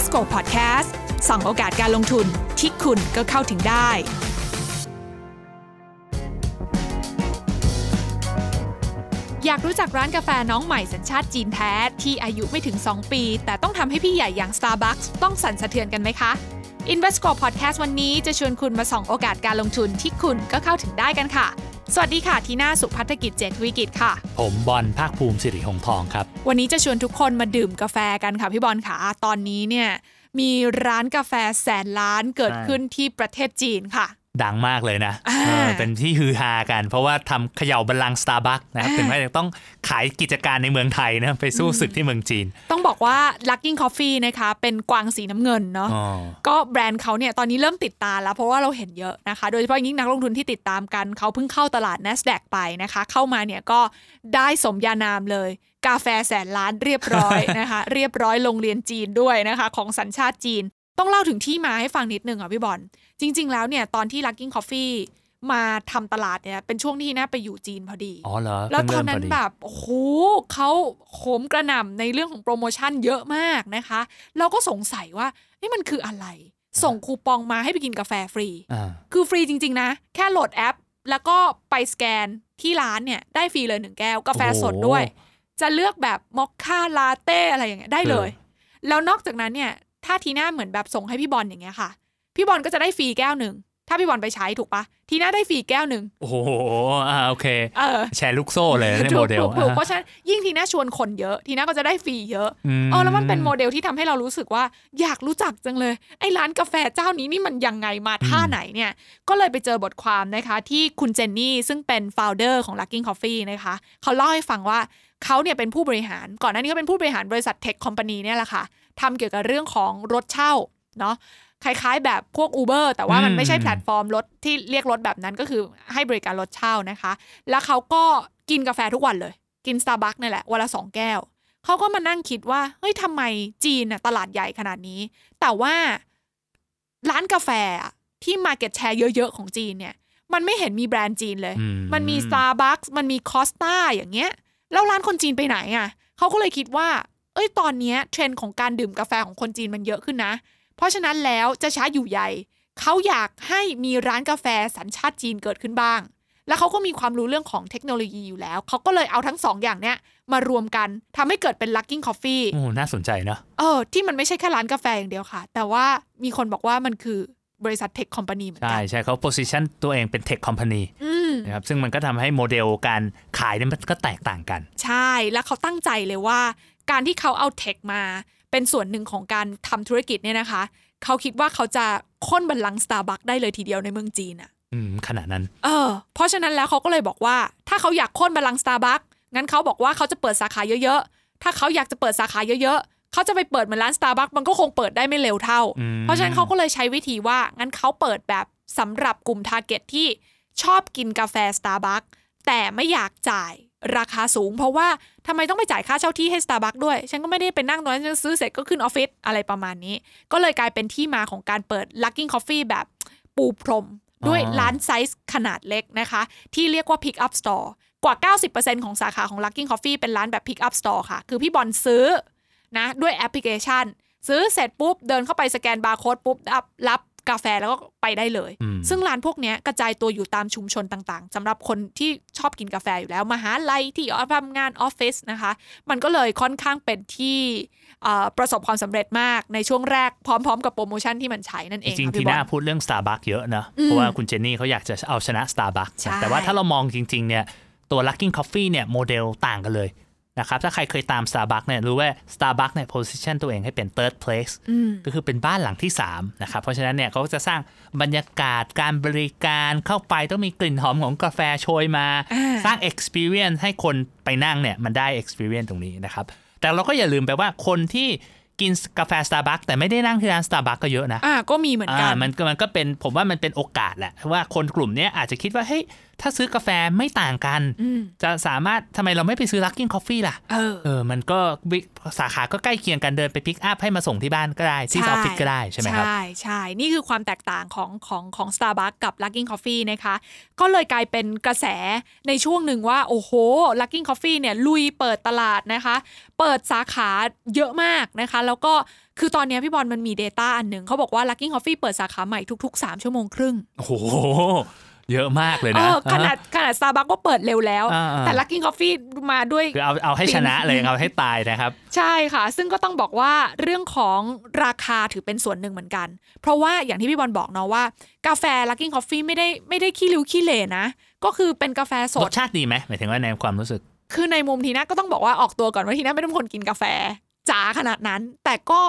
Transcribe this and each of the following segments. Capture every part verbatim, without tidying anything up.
Invesco Podcast ส่องโอกาสการลงทุนที่คุณก็เข้าถึงได้อยากรู้จักร้านกาแฟน้องใหม่สัญชาติจีนแท้ที่อายุไม่ถึงสองปีแต่ต้องทำให้พี่ใหญ่อย่าง Starbucks ต้องสั่นสะเทือนกันไหมคะ Invesco Podcast วันนี้จะชวนคุณมาส่องโอกาสการลงทุนที่คุณก็เข้าถึงได้กันค่ะสวัสดีค่ะทีน่าสุภัทรกิจเจตวิกิจค่ะผมบอลภาคภูมิสิริหงทองครับวันนี้จะชวนทุกคนมาดื่มกาแฟกันค่ะพี่บอลค่ะตอนนี้เนี่ยมีร้านกาแฟแสนล้านเกิดขึ้นที่ประเทศจีนค่ะดังมากเลยนะ uh-huh. เป็นที่ฮือฮากันเพราะว่าทำเขย่าบัลลังก์ Starbucks นะครับ uh-huh. ถึงแม้จะต้องขายกิจการในเมืองไทยนะไปสู้ uh-huh. ศึกที่เมืองจีนต้องบอกว่า Luckin Coffee นะคะเป็นกวางสีน้ำเงินเนาะ uh-huh. ก็แบรนด์เขาเนี่ยตอนนี้เริ่มติดตาแล้วเพราะว่าเราเห็นเยอะนะคะโดยเฉพาะยิ่งนักลงทุนที่ติดตามกันเขาเพิ่งเข้าตลาด Nasdaq ไปนะคะเข้ามาเนี่ยก็ได้สมญานามเลยกาแฟแสนล้านเรียบร้อย นะคะเรียบร้อยโรงเรียนจีนด้วยนะคะของสัญชาติจีนต้องเล่าถึงที่มาให้ฟังนิดนึงอ่ะพี่บอลจริงๆแล้วเนี่ยตอนที่ Luckin Coffee มาทำตลาดเนี่ยเป็นช่วงที่น่าไปอยู่จีนพอดีอ๋อเหรอแล้วตอนนั้นแบบโอ้โหเขาโหมกระหน่ำในเรื่องของโปรโมชั่นเยอะมากนะคะเราก็สงสัยว่านี่มันคืออะไรส่งคูปองมาให้ไปกินกาแฟฟรีคือฟรีจริงๆนะแค่โหลดแอปแล้วก็ไปสแกนที่ร้านเนี่ยได้ฟรีเลยหนึ่งแก้วกาแฟสดด้วยจะเลือกแบบมอคค่าลาเต้อะไรอย่างเงี้ยได้เลยแล้วนอกจากนั้นเนี่ยถ้าทีน่าเหมือนแบบส่งให้พี่บอลอย่างเงี้ยค่ะพี่บอลก็จะได้ฟรีแก้วหนึ่งถ้าพี่บอลไปใช้ถูกปะทีน่าได้ฟรีแก้วหนึ่งโอ้โหอ่าโอเคเออแชร์ลูกโซ่เลยในโมเดลถูกๆเพราะฉะนั้นยิ่งทีน่าชวนคนเยอะทีน่าก็จะได้ฟรีเยอะอ๋อแล้วมันเป็นโมเดลที่ทำให้เรารู้สึกว่าอยากรู้จักจังเลยไอ้ร้านกาแฟเจ้านี้นี่มันยังไงมาท่าไหนเนี่ยก็เลยไปเจอบทความนะคะที่คุณเจนนี่ซึ่งเป็น founder ของ Luckin Coffee นะคะเขาเล่าให้ฟังว่าเขาเนี่ยเป็นผู้บริหารก่อนหน้านี้ก็เป็นผู้บริหารบริษัทเทคคอมพานีเนี่ยแหละค่ะทำเกี่ยวกับเรื่องของรถเช่าเนาะคล้ายๆแบบพวก Uber แต่ว่ามันไม่ใช่แพลตฟอร์มรถที่เรียกรถแบบนั้นก็คือให้บริการรถเช่านะคะแล้วเขาก็กินกาแฟทุกวันเลยกิน Starbucks นี่แหละวันละสองแก้วเขาก็มานั่งคิดว่าเฮ้ยทำไมจีนน่ะตลาดใหญ่ขนาดนี้แต่ว่าร้านกาแฟที่ market share เยอะๆของจีนเนี่ยมันไม่เห็นมีแบรนด์จีนเลยมันมี Starbucks มันมี Costa อย่างเงี้ยแล้วร้านคนจีนไปไหนอ่ะเขาก็เลยคิดว่าเอ้ยตอนนี้เทรนด์ของการดื่มกาแฟของคนจีนมันเยอะขึ้นนะเพราะฉะนั้นแล้วจะช้าอยู่ใหญ่เขาอยากให้มีร้านกาแฟสัญชาติจีนเกิดขึ้นบ้างแล้วเขาก็มีความรู้เรื่องของเทคโนโลยีอยู่แล้วเขาก็เลยเอาทั้งสองอย่างเนี้ยมารวมกันทำให้เกิดเป็น Luckin Coffee โอ้น่าสนใจนะเออที่มันไม่ใช่แค่ร้านกาแฟอย่างเดียวค่ะแต่ว่ามีคนบอกว่ามันคือบริษัทเทคคอมพานีเหมือนกันใช่ใช่เขาโพสิชันตัวเองเป็นเทคคอมพานีนะครับซึ่งมันก็ทำให้โมเดลการขายเนี่ยมันก็แตกต่างกันใช่แล้วเขาตั้งใจเลยว่าการที่เขาเอาเทคมาเป็นส่วนหนึ่งของการทำธุรกิจเนี่ยนะคะเขาคิดว่าเขาจะค้นบัลลังก์ Starbucks ได้เลยทีเดียวในเมืองจีนอ่ะอืมขนาดนั้นเออเพราะฉะนั้นแล้วเขาก็เลยบอกว่าถ้าเขาอยากค้นบัลลังก์ Starbucks งั้นเขาบอกว่าเขาจะเปิดสาขาเยอะๆถ้าเขาอยากจะเปิดสาขาเยอะๆเขาจะไปเปิดเหมือนร้าน Starbucks มันก็คงเปิดได้ไม่เร็วเท่าเพราะฉะนั้นเขาก็เลยใช้วิธีว่างั้นเขาเปิดแบบสำหรับกลุ่ม target ที่ชอบกินกาแฟ Starbucks แต่ไม่อยากจ่ายราคาสูงเพราะว่าทำไมต้องไปจ่ายค่าเช่าที่ให้ Starbucks ด้วยฉันก็ไม่ได้ไปนั่งตรงนั้นฉันซื้อเสร็จก็ขึ้นออฟฟิศอะไรประมาณนี้ก็เลยกลายเป็นที่มาของการเปิด Luckin Coffee แบบปูพรมด้วยร้านไซส์ขนาดเล็กนะคะที่เรียกว่า Pick Up Store กว่า เก้าสิบเปอร์เซ็นต์ ของสาขาของ Luckin Coffee เป็นร้านแบบ Pick Up Store ค่ะคือพี่บอลซื้อนะด้วยแอปพลิเคชันซื้อเสร็จปุ๊บเดินเข้าไปสแกนบาร์โค้ดปุ๊บรับกาแฟแล้วก็ไปได้เลยซึ่งร้านพวกนี้กระจายตัวอยู่ตามชุมชนต่างๆสำหรับคนที่ชอบกินกาแฟอยู่แล้วมหาลัยที่ทำงานออฟฟิศนะคะมันก็เลยค่อนข้างเป็นที่ประสบความสำเร็จมากในช่วงแรกพร้อมๆกับโปรโมชั่นที่มันใช้นั่นเองจริงๆทีน่าพูดเรื่อง Starbucks เยอะนะเพราะว่าคุณเจนนี่เขาอยากจะเอาชนะ Starbucks แต่ว่าถ้าเรามองจริงๆเนี่ยตัว Luckin Coffee เนี่ยโมเดลต่างกันเลยนะครับถ้าใครเคยตาม Starbucks เนี่ยรู้ว่า Starbucks เนี่ย position ตัวเองให้เป็น third place ก็คือเป็นบ้านหลังที่สามนะครับเพราะฉะนั้นเนี่ยเขาจะสร้างบรรยากาศการบริการเข้าไปต้องมีกลิ่นหอมของกาแฟโชยมาสร้าง experience ให้คนไปนั่งเนี่ยมันได้ experience ตรงนี้นะครับแต่เราก็อย่าลืมไปว่าคนที่กินกาแฟ Starbucks แต่ไม่ได้นั่งที่ร้าน Starbucks ก็เยอะนะอ่าก็มีเหมือนกันมันมันก็เป็นผมว่ามันเป็นโอกาสแหละว่าคนกลุ่มนี้อาจจะคิดว่าเฮ้ยถ้าซื้อกาแฟไม่ต่างกันจะสามารถทำไมเราไม่ไปซื้อ Luckin Coffee ล่ะเออเออมันก็สาขาก็ใกล้เคียงกันเดินไปพิกอัพให้มาส่งที่บ้านก็ได้ที่ออฟฟิศก็ได้ใช่ไหมครับใช่ใช่นี่คือความแตกต่างของของของ Starbucks กับ Luckin Coffee นะคะก็เลยกลายเป็นกระแสในช่วงหนึ่งว่าโอ้โห Luckin Coffee เนี่ยลุยเปิดตลาดนะคะเปิดสาขาเยอะมากนะคะแล้วก็ คือตอนนี้พี่บอลมันมี data อันนึงเขาบอกว่า Luckin Coffee เปิดสาขาใหม่ทุกๆสามชั่วโมงครึ่งโอ้โหเยอะมากเลยนะขนาดขนาด Starbucks ก็เปิดเร็วแล้วแต่ Luckin Coffee มาด้วยคือเอาเอาให้ชนะเลยเอาให้ตายนะครับใช่ค่ะซึ่งก็ต้องบอกว่าเรื่องของราคาถือเป็นส่วนหนึ่งเหมือนกันเพราะว่าอย่างที่พี่บอลบอกเนาะว่ากาแฟ Luckin Coffee ไม่ได้ไม่ได้ขี้ริ้วขี้เหร่นะก็คือเป็นกาแฟสดรสชาติดีไหมหมายถึงว่าในความรู้สึกคือในมุมทีน่าก็ต้องบอกว่าออกตัวก่อนว่าทีน่าไม่ได้เป็นคนกินกาแฟจ๋าขนาดนั้นแต่ก็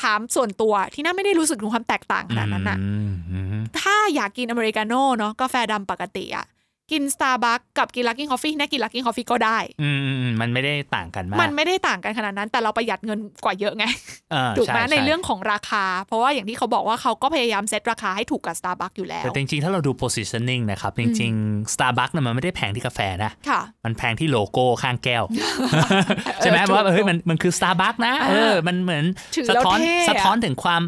ถามส่วนตัวทีน่าไม่ได้รู้สึกถึงความแตกต่างขนาดนั้นน่ะถ้าอยากกินอเมริกาโน่เนาะกาแฟดำปกติอ่ะกิน Starbucks กับกิน Luckin Coffee น่ากิน Luckin Coffee ก็ได้อืมมันไม่ได้ต่างกันมากมันไม่ได้ต่างกันขนาดนั้นแต่เราประหยัดเงินกว่าเยอะไงถูกมั้ยในเรื่องของราคาเพราะว่าอย่างที่เขาบอกว่าเขาก็พยายามเซตราคาให้ถูกกับ Starbucks อยู่แล้วแต่จริงๆถ้าเราดู positioning นะครับจริงๆ Starbucks น่ะมันไม่ได้แพงที่กาแฟนะมันแพงที่โลโก้ข้างแก้วใช่มั้ยว่าเฮ้ยมันมันคือ Starbucks นะเออมันเหมือนสะท้อนสะท้อนถึงความ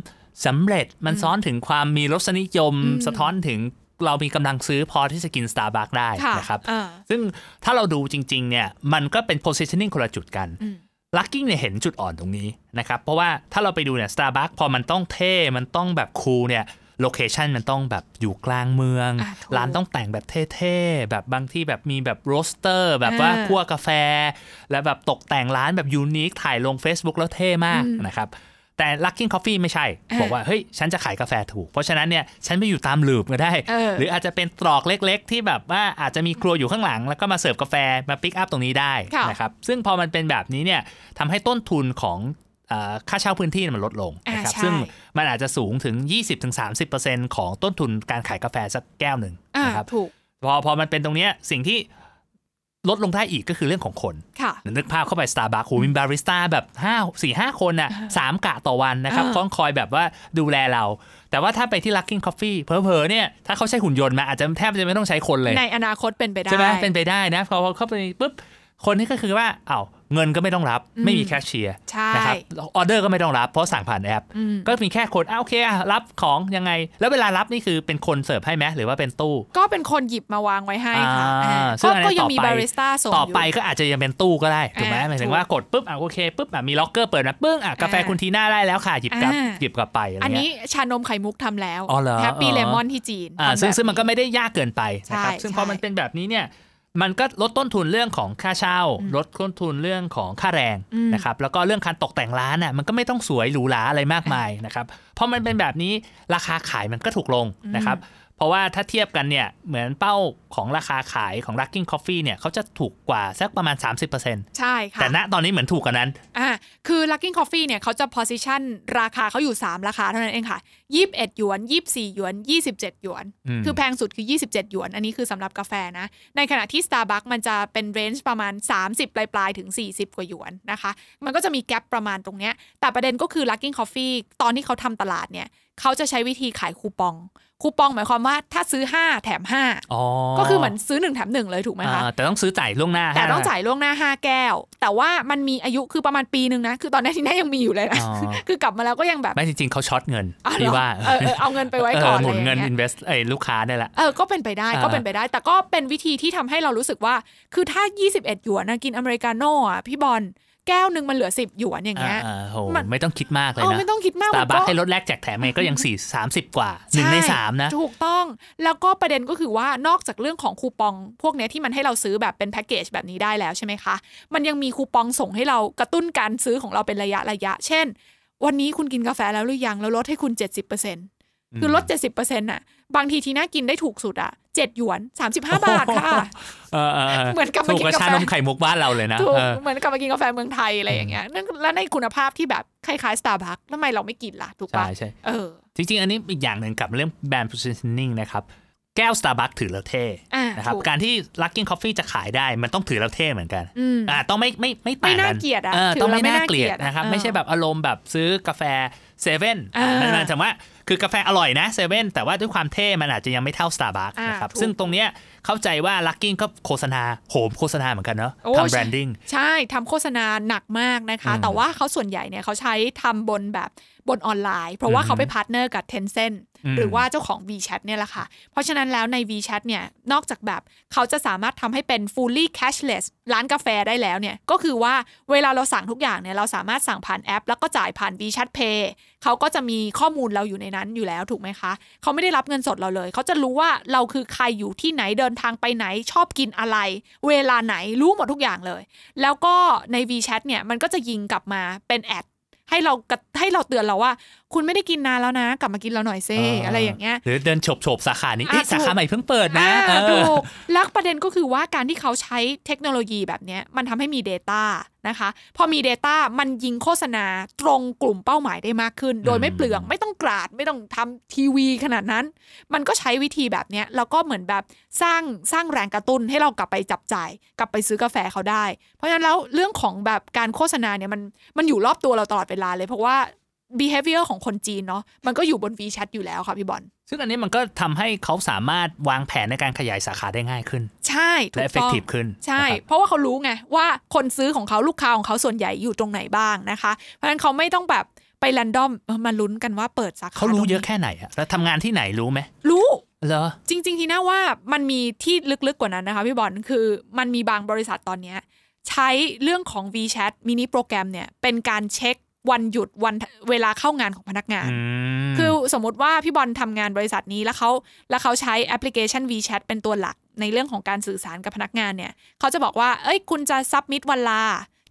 สำเร็จมันซ้อนถึงความมีรสนิยมสะท้อนถึงเรามีกำลังซื้อพอที่จะกิน Starbucks ได้นะครับซึ่งถ้าเราดูจริงๆเนี่ยมันก็เป็น positioning คนละจุดกัน Luckin เนี่ยเห็นจุดอ่อนตรงนี้นะครับเพราะว่าถ้าเราไปดูเนี่ย Starbucks พอมันต้องเท่มันต้องแบบคูลเนี่ยโลเคชั่นมันต้องแบบอยู่กลางเมืองร้านต้องแต่งแบบเท่ๆแบบบางที่แบบมีแบบโรสเตอร์แบบว่าคั่วกาแฟและแบบตกแต่งร้านแบบยูนิคถ่ายลง Facebook แล้วเท่มากนะครับแต่ Luckin Coffee ไม่ใช่บอกว่าเฮ้ยฉันจะขายกาแฟถูกเพราะฉะนั้นเนี่ยฉันไปอยู่ตามหลืบก็ได้หรืออาจจะเป็นตรอกเล็กๆที่แบบว่าอาจจะมีครัวอยู่ข้างหลังแล้วก็มาเสิร์ฟกาแฟมาปิกอัพตรงนี้ได้นะครับซึ่งพอมันเป็นแบบนี้เนี่ยทำให้ต้นทุนของค่าเช่าพื้นที่มันลดลงนะครับซึ่งมันอาจจะสูงถึง ยี่สิบถึงสามสิบเปอร์เซ็นต์ ของต้นทุนการขายกาแฟสักแก้วนึงนะครับพอพอมันเป็นตรงเนี้ยสิ่งที่ลดลงได้อีกก็คือเรื่องของคนนึกภาพเข้าไป Starbucks มีบาริสต้าแบบห้า สี่ห้า คนน่ะสามกะต่อวันนะครับคล้องคอยแบบว่าดูแลเราแต่ว่าถ้าไปที่ Luckin Coffee เผลอๆเนี่ยถ้าเขาใช้หุ่นยนต์มาอาจจะแทบจะไม่ต้องใช้คนเลยในอนาคตเป็นไปได้ใช่มั้ยเป็นไปได้นะพอเข้าไปปุ๊บคนนี่ก็คือว่าอ้าวเงินก็ไม่ต้องรับไม่มีแคชเชียร์นะครับออเดอร์ก็ไม่ต้องรับเพราะสั่งผ่านแอปก็มีแค่คนอ้าวโอเคอ่ะรับของยังไงแล้วเวลารับนี่คือเป็นคนเสิร์ฟให้มั้ยหรือว่าเป็นตู้ก็เป็นคนหยิบมาวางไว้ให้ค่ะก็ยังมีบาริสต้าส่งอยู่ต่อไปก็อาจจะยังเป็นตู้ก็ได้ถูกมั้ยหมายถึงว่ากดปุ๊บอ่ะโอเคปุ๊บอ่ะมีล็อกเกอร์เปิดมาปึ้งอ่ะกาแฟคุณทีน่าได้แล้วค่ะหยิบกลับหยิบกลับไปอะไรเงี้ยอันนี้ชานมไข่มุกทำแล้วแฮปปี้เลมอนที่จีนซึ่งมันก็ไม่ได้ยากเกินไปนะครับซึ่งพอมันเป็นแบบนี้เนี่ยมันก็ลดต้นทุนเรื่องของค่าเช่าลดต้นทุนเรื่องของค่าแรงนะครับแล้วก็เรื่องการตกแต่งร้านน่ะมันก็ไม่ต้องสวยหรูหราอะไรมากมายนะครับเพราะมันเป็นแบบนี้ราคาขายมันก็ถูกลงนะครับเพราะว่าถ้าเทียบกันเนี่ยเหมือนเป้าของราคาขายของ Luckin Coffee เนี่ยเขาจะถูกกว่าสักประมาณ สามสิบเปอร์เซ็นต์ ใช่ค่ะแต่ณตอนนี้เหมือนถูกกว่านั้นอ่าคือ Luckin Coffee เนี่ยเขาจะ position ราคาเขาอยู่สามราคาเท่านั้นเองค่ะยี่สิบเอ็ดหยวนยี่สิบสี่หยวนยี่สิบเจ็ดหยวนคือแพงสุดคือยี่สิบเจ็ดหยวนอันนี้คือสำหรับกาแฟนะในขณะที่ Starbucks มันจะเป็น range ประมาณสามสิบปลายๆถึงสี่สิบกว่าหยวนนะคะมันก็จะมีแกปประมาณตรงเนี้ยแต่ประเด็นก็คือ Luckin Coffee ตอนที่เขาทำตลาดเนี่ยเขาจะใช้วิธีขายคูปองคูปองหมายความว่าถ้าซื้อห้าแถมห้าก็คือเหมือนซื้อหนึ่งแถมหนึ่งเลยถูกไหมคะแต่ต้องซื้อจ่ายล่วงหน้าแต่ต้องจ่ายล่วงหน้าห้าแก้วแต่ว่ามันมีอายุคือประมาณปีนึงนะคือตอนนี้ที่น่ายังมีอยู่เลยนะคือกลับมาแล้วก็ยังแบบไม่จริงๆเขาช็อตเงินที่ว่าเออเอาเงินไปไว้ก่อนหมุนเงิน invest ไอ้ลูกค้าได้ละเออก็เป็นไปได้ก็เป็นไปได้แต่ก็เป็นวิธีที่ทำให้เรารู้สึกว่าคือถ้ายี่สิบเอ็ดหยวนนะกินอเมริกาโน่อ่ะพี่บอลแก้วนึงมันเหลือสิบหยวนอย่างเงี้ยมันไม่ต้องคิดมากเลยนะไม่ต้องคิดมาก Starbucks ให้ลดแลกแจกแถมก็ยังสี่ สามสิบกว่าหนึ่งในสามนะถูกต้องแล้วก็ประเด็นก็คือว่านอกจากเรื่องของคูปองพวกเนี้ยที่มันให้เราซื้อแบบเป็นแพ็คเกจแบบนี้ได้แล้วใช่มั้ยคะมันยังมีคูปองส่งให้เรากระตุ้นการซื้อของเราเป็นระยะระยะเช่นวันนี้คุณกินกาแฟแล้วหรือยังแล้วลดให้คุณ เจ็ดสิบเปอร์เซ็นต์ คือลด เจ็ดสิบเปอร์เซ็นต์ น่ะบางทีทีน่ากินได้ถูกสุดอ่ะเจ็ดหยวนสามสิบห้าบาทค่ะเออๆเหมือนกับกินกาแฟนมไข่มุกบ้านเราเลยนะเออเหมือนกับกินกาแฟเมืองไทยอะไรอย่างเงี้ยแล้วในคุณภาพที่แบบคล้ายๆ Starbucks ทำไมเราไม่กินล่ะถูกป่ะใช่ๆเออจริงๆอันนี้อีกอย่างนึงกับเรื่อง brand positioning นะครับแก้ว Starbucks ถือแล้วเท่นะครับการที่ Luckin Coffee จะขายได้มันต้องถือแล้วเท่เหมือนกันอ่าต้องไม่ไม่ไม่ต่างกันไม่น่าเกลียดอ่ะต้องไม่น่าเกลียดนะครับไม่ใช่แบบอารมณ์แบบซื้อกาแฟเซเว่นมันหมายถึงว่า คือกาแฟอร่อยนะเซเว่นแต่ว่าด้วยความเท่มันอาจจะยังไม่เท่า Starbucks นะครับซึ่งตรงเนี้ยเข้าใจว่า Luckin ก็โฆษณาโหมโฆษณาเหมือนกันเนาะทำแบรนดิ้งใช่ทำโฆษณาหนักมากนะคะแต่ว่าเขาส่วนใหญ่เนี่ยเขาใช้ทำบนแบบบนออนไลน์เพราะว่าเขาไปพาร์ทเนอร์กับ Tencent หรือว่าเจ้าของ WeChat เนี่ยแหละค่ะเพราะฉะนั้นแล้วใน WeChat เนี่ยนอกจากแบบเขาจะสามารถทำให้เป็น fully cashless ร้านกาแฟได้แล้วเนี่ยก็คือว่าเวลาเราสั่งทุกอย่างเนี่ยเราสามารถสั่งผ่านแอปแล้วก็จ่ายผ่าน WeChat Pay เขาก็จะมีข้อมูลเราอยู่ในนั้นอยู่แล้วถูกไหมคะเขาไม่ได้รับเงินสดเราเลยเขาจะรู้ว่าเราคือใครอยู่ที่ไหนเดินทางไปไหนชอบกินอะไรเวลาไหนรู้หมดทุกอย่างเลยแล้วก็ใน WeChat เนี่ยมันก็จะยิงกลับมาเป็นแอดให้เราให้เราเตือนเราว่าคุณไม่ได้กินนานแล้วนะกลับมากินเราหน่อยซิ อ, อะไรอย่างเงี้ยหรือเดินฉบๆสาขานี้เอ๊ะสาขาใหม่เพิ่งเปิดนะถูกแล้วประเด็นก็คือว่าการที่เขาใช้เทคโนโลยีแบบนี้มันทำให้มี data นะคะพอมี data มันยิงโฆษณาตรงกลุ่มเป้าหมายได้มากขึ้นโดยไม่เปลืองไม่ต้องกราดไม่ต้องทำทีวีขนาดนั้นมันก็ใช้วิธีแบบนี้แล้วก็เหมือนแบบสร้างสร้างแรงกระตุ้นให้เรากลับไปจับจ่ายกลับไปซื้อกาแฟเขาได้เพราะฉะนั้นแล้วเรื่องของแบบการโฆษณาเนี่ยมันมันอยู่รอบตัวเราตลอดเวลาเลยเพราะว่าbehavior ของคนจีนเนาะมันก็อยู่บน WeChat อยู่แล้วค่ะพี่บอลซึ่งอันนี้มันก็ทำให้เขาสามารถวางแผนในการขยายสาขาได้ง่ายขึ้นใช่และ effective ขึ้นใช่เพราะว่าเขารู้ไงว่าคนซื้อของเขาลูกค้าของเขาส่วนใหญ่อยู่ตรงไหนบ้างนะคะเพราะฉะนั้นเขาไม่ต้องแบบไปแรนดอมมาลุ้นกันว่าเปิดสาขาเขารู้เยอะแค่ไหนอะแล้วทำงานที่ไหนรู้ไหมรู้เหรอจริงๆทีน่าว่ามันมีที่ลึกๆกว่านั้นนะคะพี่บอลคือมันมีบางบริษัทตอนนี้ใช้เรื่องของ WeChat มินิโปรแกรมเนี่ยเป็นการเช็ควันหยุดวันเวลาเข้างานของพนักงานคือสมมติว่าพี่บอลทำงานบริษัทนี้แล้วเขาแล้วเขาใช้แอปพลิเคชัน WeChat เป็นตัวหลักในเรื่องของการสื่อสารกับพนักงานเนี่ยเขาจะบอกว่าเอ้ยคุณจะซับมิตวันลา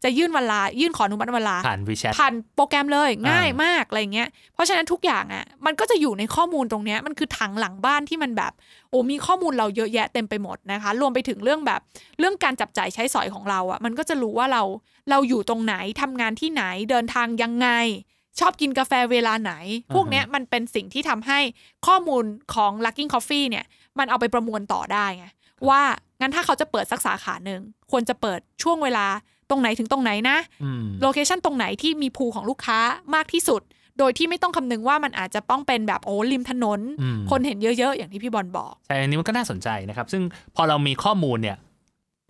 จะยื่นวันลายื่นขออนุมัติวันลาผ่าน WeChat ผ่านโปรแกรมเลยง่ายมากอะไรเงี้ยเพราะฉะนั้นทุกอย่างอ่ะมันก็จะอยู่ในข้อมูลตรงเนี้ยมันคือถังหลังบ้านที่มันแบบโอ้มีข้อมูลเราเยอะแยะเต็มไปหมดนะคะรวมไปถึงเรื่องแบบเรื่องการจับจ่ายใช้สอยของเราอ่ะมันก็จะรู้ว่าเราเราอยู่ตรงไหนทำงานที่ไหนเดินทางยังไงชอบกินกาแฟเวลาไหนพวกเนี้ยมันเป็นสิ่งที่ทำให้ข้อมูลของ Luckin Coffee เนี่ยมันเอาไปประมวลต่อได้ไงว่างั้นถ้าเขาจะเปิดสักสาขานึงควรจะเปิดช่วงเวลาตรงไหนถึงตรงไหนนะโลเคชั่นตรงไหนที่มีพูลของลูกค้ามากที่สุดโดยที่ไม่ต้องคำนึงว่ามันอาจจะต้องเป็นแบบโอ้ริมถนนคนเห็นเยอะๆอย่างที่พี่บอลบอกใช่อันนี้มันก็น่าสนใจนะครับซึ่งพอเรามีข้อมูลเนี่ย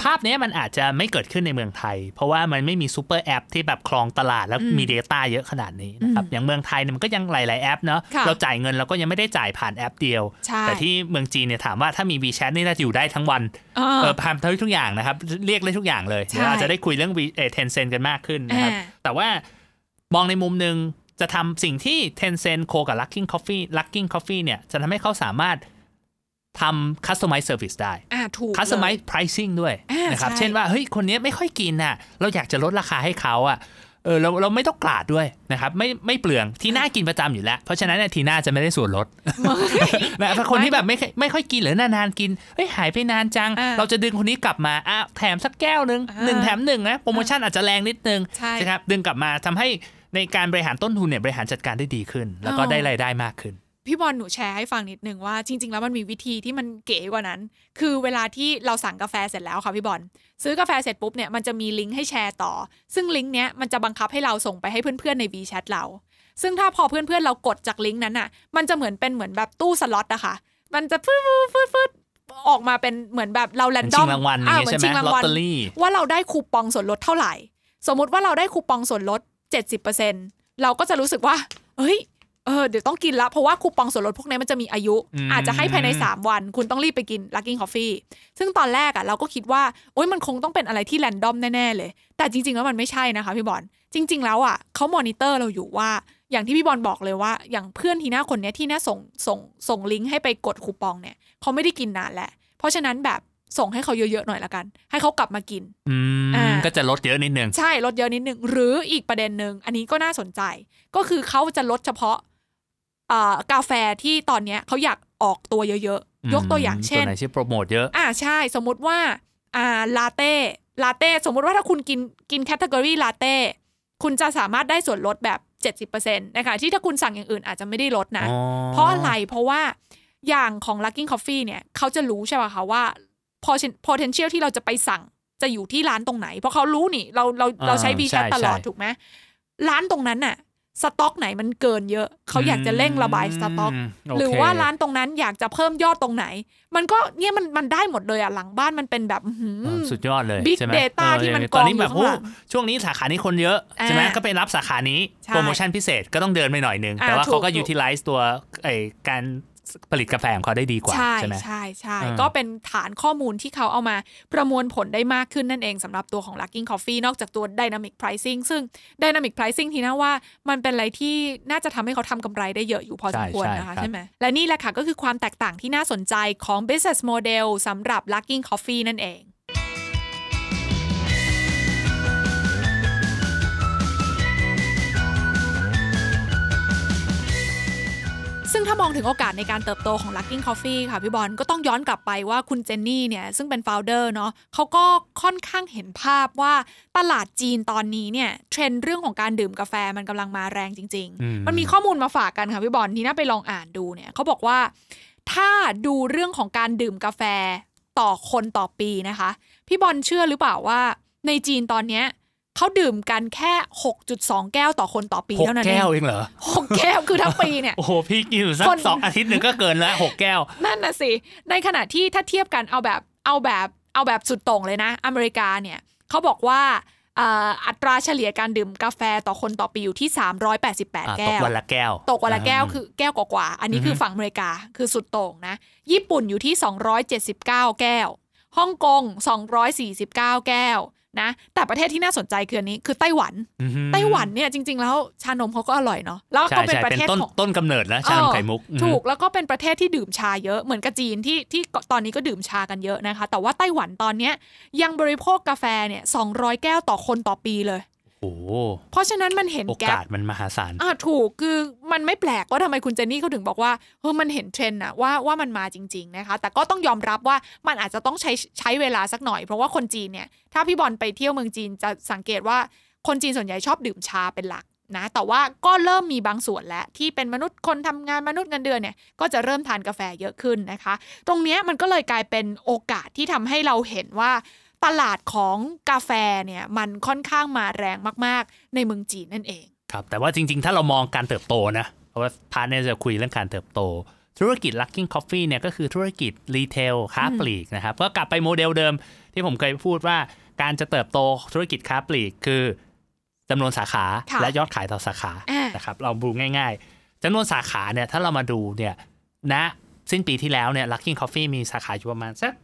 ภาพนี้มันอาจจะไม่เกิดขึ้นในเมืองไทยเพราะว่ามันไม่มีซูเปอร์แอปที่แบบครองตลาดแล้วมี data เยอะขนาดนี้นะครับอย่างเมืองไทยมันก็ยังหลายๆแอปเนาะเราจ่ายเงินเราก็ยังไม่ได้จ่ายผ่านแอปเดียวแต่ที่เมืองจีนเนี่ยถามว่าถ้ามี WeChat นี่น่าจะอยู่ได้ทั้งวันเออผ่านทุกอย่างนะครับเรียกได้ทุกอย่างเลยเราจะได้คุยเรื่อง Tencent กันมากขึ้นนะครับแต่ว่ามองในมุมนึงจะทำสิ่งที่ Tencent โคกับ Luckin Coffee Luckin Coffee เนี่ยจะทำให้เขาสามารถทำ customize service ได้ customize pricing ด้วยนะครับเช่นว่าเฮ้ยคนนี้ไม่ค่อยกินน่ะเราอยากจะลดราคาให้เขาอ่ะเออเราเราไม่ต้องกลาดด้วยนะครับไม่ไม่เปลืองทีน่ากินประจำอยู่แล้วเพราะฉะนั้นเนี่ยทีน่าจะไม่ได้ส่วนลดนะถ้าคนที่แบบไม่ไม่ค่อยกินหรือนานๆกินเฮ้ยหายไปนานจังเราจะดึงคนนี้กลับมาอ่ะแถมสักแก้วนึงหนึ่งแถมหนึ่งนะโปรโมชั่นอาจจะแรงนิดนึงนะครับดึงกลับมาทำให้ในการบริหารต้นทุนเนี่ยบริหารจัดการได้ดีขึ้นแล้วก็ได้รายได้มากขึ้นพี่บอลหนูแชร์ให้ฟังนิดนึงว่าจริงๆแล้วมันมีวิธีที่มันเก๋กว่านั้นคือเวลาที่เราสั่งกาแฟเสร็จแล้วค่ะพี่บอลซื้อกาแฟเสร็จปุ๊บเนี่ยมันจะมีลิงก์ให้แชร์ต่อซึ่งลิงก์เนี้ยมันจะบังคับให้เราส่งไปให้เพื่อนๆใน WeChat เราซึ่งถ้าพอเพื่อนๆเรากดจากลิงก์นั้นน่ะมันจะเหมือนเป็นเหมือนแบบตู้สล็อตอะค่ะมันจะฟึ๊ดๆๆออกมาเป็นเหมือนแบบเราแรนดอมอ่าเหมือนชิงรางวัลว่าเราได้คูปองส่วนลดเท่าไหร่สมมุติว่าเราได้คูปองส่วนลด เจ็ดสิบเปอร์เซ็นต์ เราก็จะรู้สึกว่าเฮ้ยเออเดี๋ยวต้องกินละเพราะว่าคูปองส่วนลดพวกนี้มันจะมีอายุอาจจะให้ภายในสามวันคุณต้องรีบไปกิน Luckin Coffee ซึ่งตอนแรกอ่ะเราก็คิดว่าโอ๊ยมันคงต้องเป็นอะไรที่แรนดอมแน่ๆเลยแต่จริงๆแล้วมันไม่ใช่นะคะพี่บอลจริงๆแล้วอ่ะเค้ามอนิเตอร์เราอยู่ว่าอย่างที่พี่บอลบอกเลยว่าอย่างเพื่อนทีน่าคนเนี้ยที่น่าส่งส่งส่งลิงก์ให้ไปกดคูปองเนี่ยเค้าไม่ได้กินนานแล้วเพราะฉะนั้นแบบส่งให้เขาเยอะๆหน่อยละกันให้เขากลับมากินอืมก็จะลดเยอะนิดนึงใช่ลดเยอะนิดนึงหรืออีกประเด็นนึงอันนี้ก็น่าสนใจก็คือเค้าจะลดเฉพาะกาแฟที่ตอนนี้เขาอยากออกตัวเยอะๆยกตัวอย่างเช่นตัวไหนที่โปรโมทเยอะอ่าใช่สมมุติว่าอ่าลาเต้ลาเต้สมมุติว่าถ้าคุณกินกินแคตตากอรี่ลาเต้คุณจะสามารถได้ส่วนลดแบบ เจ็ดสิบเปอร์เซ็นต์ นะคะที่ถ้าคุณสั่งอย่างอื่นอาจจะไม่ได้ลดนะเพราะอะไรเพราะว่าอย่างของ Luckin Coffee เนี่ยเขาจะรู้ใช่ป่ะคะว่า potential ที่เราจะไปสั่งจะอยู่ที่ร้านตรงไหนเพราะเขารู้นี่เราเราเราใช้ WeChat ตลอดถูกไหมร้านตรงนั้นน่ะ สต็อกไหนมันเกินเยอะเขาอยากจะเร่งระบายสต็อกหรือว่าร้านตรงนั้นอยากจะเพิ่มยอดตรงไหนมันก็เนี่ยมันมันได้หมดเลยอ่ะหลังบ้านมันเป็นแบบสุดยอดเลยใช่ไหม Big Data ที่มันกองอยู่ข้างหลังช่วงนี้สาขานี้คนเยอะใช่ไหมก็ไปรับสาขานี้โปรโมชั่นพิเศษก็ต้องเดินไปหน่อยนึงแต่ว่าเขาก็ utilize ตัวไอ้การผลิตกาแฟของเขาได้ดีกว่าใช่ไหมใช่ใช่ก็เป็นฐานข้อมูลที่เขาเอามาประมวลผลได้มากขึ้นนั่นเองสำหรับตัวของ Luckin Coffee นอกจากตัว Dynamic Pricing ซึ่ง Dynamic Pricing ที่น่าว่ามันเป็นอะไรที่น่าจะทำให้เขาทำกำไรได้เยอะอยู่พอสมควรนะคะใช่ไหมและนี่แหละค่ะก็คือความแตกต่างที่น่าสนใจของ Business Model สำหรับ Luckin Coffee นั่นเองซึ่งถ้ามองถึงโอกาสในการเติบโตของ Luckin Coffee ค่ะพี่บอลก็ต้องย้อนกลับไปว่าคุณเจนนี่เนี่ยซึ่งเป็น founder เนาะเขาก็ค่อนข้างเห็นภาพว่าตลาดจีนตอนนี้เนี่ยเทรนด์เรื่องของการดื่มกาแฟมันกำลังมาแรงจริงๆมันมีข้อมูลมาฝากกันค่ะพี่บอลที่น่าไปลองอ่านดูเนี่ยเขาบอกว่าถ้าดูเรื่องของการดื่มกาแฟต่อคนต่อปีนะคะพี่บอลเชื่อหรือเปล่าว่าในจีนตอนเนี้ยเขาดื่มกันแค่ หกจุดสอง แก้วต่อคนต่อปีเท่านั้นเองหกแก้วเองเหรอหกแก้วคือทั้งปีเนี่ยโอ้โหพี่กินอยู่สักสองอาทิตย์นึงก็เกินแล้วหกแก้วนั่นน่ะสิในขณะที่ถ้าเทียบกันเอาแบบเอาแบบเอาแบบสุดโต่งเลยนะอเมริกาเนี่ยเขาบอกว่าอัตราเฉลี่ยการดื่มกาแฟต่อคนต่อปีอยู่ที่สามร้อยแปดสิบแปดแก้วตกวันละแก้วตกวันละแก้วคือแก้วกว่าๆอันนี้คือฝั่งอเมริกาคือสุดโต่งนะญี่ปุ่นอยู่ที่สองร้อยเจ็ดสิบเก้าแก้วฮ่องกงสองร้อยสี่สิบเก้าแก้วนะแต่ประเทศที่น่าสนใจคืออันนี้คือไต้หวัน mm-hmm. ไต้หวันเนี่ยจริงๆแล้วชานมเขาก็อร่อยเนาะแล้วก็เป็นประเทศของต้นกำเนิดนะชานมไข่มุกถูกแล้วก็เป็นประเทศที่ดื่มชาเยอะเหมือนกับจีนที่ที่ตอนนี้ก็ดื่มชากันเยอะนะคะแต่ว่าไต้หวันตอนนี้ยังบริโภคกาแฟเนี่ยสองร้อยแก้วต่อคนต่อปีเลยโอ้เพราะฉะนั้นมันเห็นแก๊ปโอกาสมันมหาศาลอ่ะถูกคือมันไม่แปลกว่าทำไมคุณเจนนี่เขาถึงบอกว่าเฮ้ยมันเห็นเทรนด์นะว่าว่ามันมาจริงๆนะคะแต่ก็ต้องยอมรับว่ามันอาจจะต้องใช้ใช้เวลาสักหน่อยเพราะว่าคนจีนเนี่ยถ้าพี่บอลไปเที่ยวเมืองจีนจะสังเกตว่าคนจีนส่วนใหญ่ชอบดื่มชาเป็นหลักนะแต่ว่าก็เริ่มมีบางส่วนแล้วที่เป็นมนุษย์คนทำงานมนุษย์เงินเดือนเนี่ยก็จะเริ่มทานกาแฟเยอะขึ้นนะคะตรงเนี้ยมันก็เลยกลายเป็นโอกาสที่ทำให้เราเห็นว่าตลาดของกาแฟเนี่ยมันค่อนข้างมาแรงมากๆในเมืองจีนนั่นเองครับแต่ว่าจริงๆถ้าเรามองการเติบโตนะเพราะว่าพาร์ทเนี่ยจะคุยเรื่องการเติบโตธุรกิจ Luckin Coffee เนี่ยก็คือธุรกิจรีเทลค้าปลีกนะครับก็กลับไปโมเดลเดิมที่ผมเคยพูดว่าการจะเติบโตธุรกิจค้าปลีกคือจำนวนสาขาและยอดขายต่อสาขานะครับเราดูง่ายๆจำนวนสาขาเนี่ยถ้าเรามาดูเนี่ยณสิ้นปีที่แล้วเนี่ย Luckin Coffee มีสาขาอยู่ประมาณสัก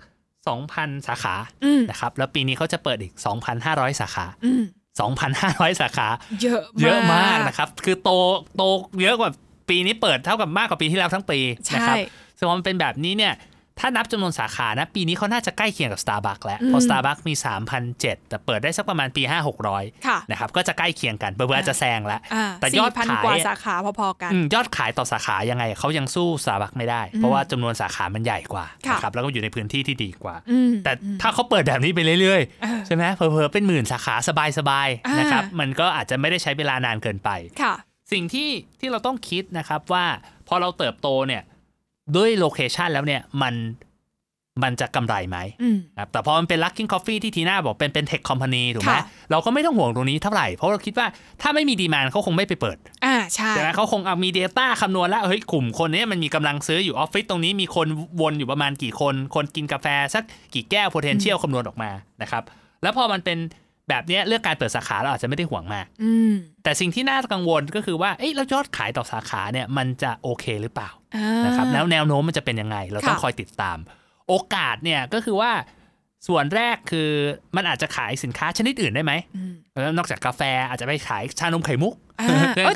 สองพัน สาขานะครับแล้วปีนี้เขาจะเปิดอีก สองพันห้าร้อย สาขา สองพันห้าร้อย สาขาเยอะมากเยอะมากนะครับคือโตโตเยอะกว่าปีนี้เปิดเท่ากับมากกว่าปีที่แล้วทั้งปีนะครับซึ่งมันเป็นแบบนี้เนี่ยถ้านับจำนวนสาขานะปีนี้เขาน่าจะใกล้เคียงกับ Starbucks แล้วเพราะ Starbucks มี สามพันเจ็ดร้อย แต่เปิดได้สักประมาณปี ห้าพันหกร้อย นะครับก็จะใกล้เคียงกันเบอร์ๆจะแซงแล้วแต่ยอดขายกว่าสาขาพอๆกันยอดขายต่อสาขายังไงเขายังสู้ Starbucks ไม่ได้เพราะว่าจำนวนสาขามันใหญ่กว่านะครับแล้วก็อยู่ในพื้นที่ที่ดีกว่าแต่ถ้าเขาเปิดแบบนี้ไปเรื่อยๆใช่มั้ยเผลอๆเป็นหมื่นสาขาสบายๆนะครับมันก็อาจจะไม่ได้ใช้เวลานานเกินไปสิ่งที่ที่เราต้องคิดนะครับว่าพอเราเติบโตเนี่ยด้วยโลเคชันแล้วเนี่ยมันมันจะกำไรไหมครับแต่พอมันเป็น Luckin Coffee ที่ทีน่าบอกเป็นเป็นเทคคอมพานีถูกไหมเราก็ไม่ต้องห่วงตรงนี้เท่าไหร่เพราะเราคิดว่าถ้าไม่มีดีมานด์เขาคงไม่ไปเปิดอ่าใช่แต่เขาคงเอามี data คำนวณแล้วเฮ้ยกลุ่มคนนี้มันมีกำลังซื้ออยู่ออฟฟิศตรงนี้มีคนวนอยู่ประมาณกี่คนคนกินกาแฟสักกี่แก้ว potential คำนวณออกมานะครับแล้วพอมันเป็นแบบนี้เรื่องการเปิดสาขาเราอาจจะไม่ได้ห่วงมากแต่สิ่งที่น่ากังวลก็คือว่าเอ๊ะแล้วยอดขายต่อสาขาเนี่ยมันจะโอเคหรือเปล่านะครับแล้วแนวโน้มมันจะเป็นยังไงเราต้องคอยติดตามโอกาสเนี่ยก็คือว่าส่วนแรกคือมันอาจจะขายสินค้าชนิดอื่นได้ไหมนอกจากกาแฟอาจจะไปขายชานมไข่มุก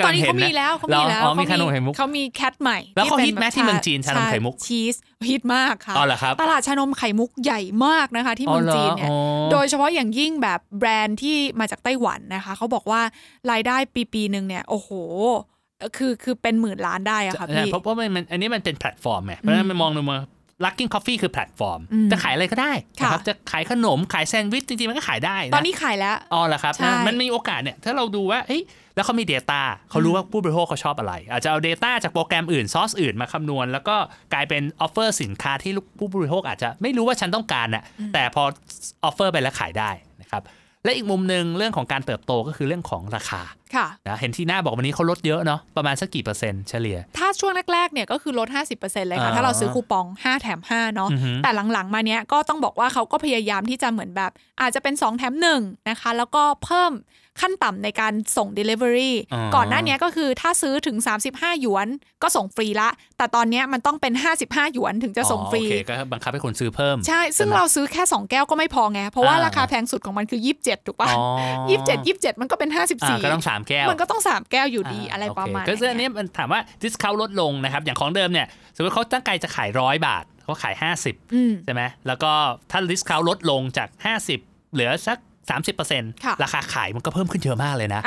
ตอนนี้เขามีแล้วเขามีแล้วมีชานมไข่มุกเขามีแคทใหม่แล้วเขาฮิตแม้ที่เมืองจีนชานมไข่มุกชีสฮิตมากค่ะตลาดชานมไข่มุกใหญ่มากนะคะที่เมืองจีนเนี่ยโดยเฉพาะอย่างยิ่งแบบแบรนด์ที่มาจากไต้หวันนะคะเขาบอกว่ารายได้ปีปีนึงเนี่ยโอ้โหคือคือเป็นหมื่นล้านได้อะค่ะพี่เพราะว่ามันอันนี้มันเป็นแพลตฟอร์มไงเพราะฉะนั้นมันมองดูมาLuckin Coffee คือแพลตฟอร์มจะขายอะไรก็ได้นะครับจะขายขนมขายแซนด์วิชจริงๆมันก็ขายได้นะตอนนี้ขายแล้วอ๋อเหรอครับมันมีโอกาสเนี่ยถ้าเราดูว่าเฮ้ยแล้วเขามี data เขารู้ว่าผู้บริโภคเขาชอบอะไรอาจจะเอา data จากโปรแกรมอื่นซอสอื่นมาคำนวณแล้วก็กลายเป็น offer สินค้าที่ผู้บริโภคอาจจะไม่รู้ว่าฉันต้องการน่ะแต่พอ offer ไปแล้วขายได้นะครับและอีกมุมนึงเรื่องของการเติบโตก็คือเรื่องของราคา นะเห็นที่หน้าบอกวันนี้เขาลดเยอะเนาะประมาณสักกี่เปอร์เซ็นต์เฉลี่ยถ้าช่วงแรกๆเนี่ยก็คือลด ห้าสิบเปอร์เซ็นต์ เลยค่ะถ้าเราซื้อคูปองห้าแถมห้าเนาะแต่หลังๆมาเนี้ยก็ต้องบอกว่าเขาก็พยายามที่จะเหมือนแบบอาจจะเป็นสองแถมหนึ่งนะคะแล้วก็เพิ่มขั้นต่ำในการส่ง delivery ก่อนหน้านี้ก็คือถ้าซื้อถึงสามสิบห้าหยวนก็ส่งฟรีละแต่ตอนนี้มันต้องเป็นห้าสิบห้าหยวนถึงจะส่งฟรีโอเคก็บังคับให้คนซื้อเพิ่มใช่ซึ่งเราซื้อแค่สองแก้วก็ไม่พอไงเพราะว่าราคาแพงสุดของมันคือยี่สิบเจ็ดถูกป่ะยี่สิบเจ็ด ยี่สิบเจ็ดมันก็เป็นห้าสิบสี่ก็ต้องสามแก้วมันก็ต้องสามแก้วอยู่ดีอะไรประมาณนี้ก็คืออันนี้มันถามว่า discount ลดลงนะครับอย่างของเดิมเนี่ยสมมุติเขาตั้งใจจะขายหนึ่งร้อยบาทเขาขายห้าสิบใช่มั้ยแล้วก็ถ้า discount ลดลงจากห้าสิบเหลือสักสามสิบเปอร์เซ็นต์ ราคาขายมันก็เพิ่มขึ้นเยอะมากเลยนะ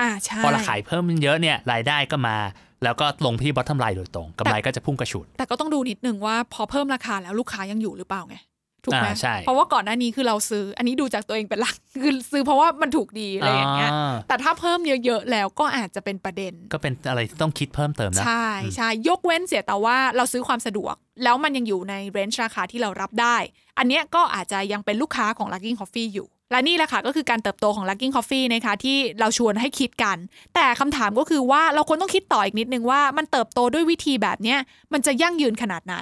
พอราคาขายเพิ่มเยอะเนี่ยรายได้ก็มาแล้วก็ลงที่ bottom line โดยตรงกำไรก็จะพุ่งกระฉูดแต่ก็ต้องดูนิดนึงว่าพอเพิ่มราคาแล้วลูกค้ายังอยู่หรือเปล่าไงถูกไหมเพราะว่าก่อนหน้านี้คือเราซื้ออันนี้ดูจากตัวเองเป็นหลักคือซื้อเพราะว่ามันถูกดีอะไรอย่างเงี้ยแต่ถ้าเพิ่มเยอะๆแล้วก็อาจจะเป็นประเด็นก็เป็นอะไรที่ต้องคิดเพิ่มเติมนะใช่ใช่ยกเว้นเสียแต่ว่าเราซื้อความสะดวกแล้วมันยังอยู่ในเรนจ์ราคาที่เรารับได้อันเนี้ยก็อาจจะยังเป็นลูกค้าของ Luckin Coffee อยู่และนี่แหละค่ะก็คือการเติบโตของ Luckin Coffee นะคะที่เราชวนให้คิดกันแต่คำถามก็คือว่าเราควรต้องคิดต่ออีกนิดนึงว่ามันเติบโตด้วยวิธีแบบนี้มันจะยั่งยืนขนาดไหน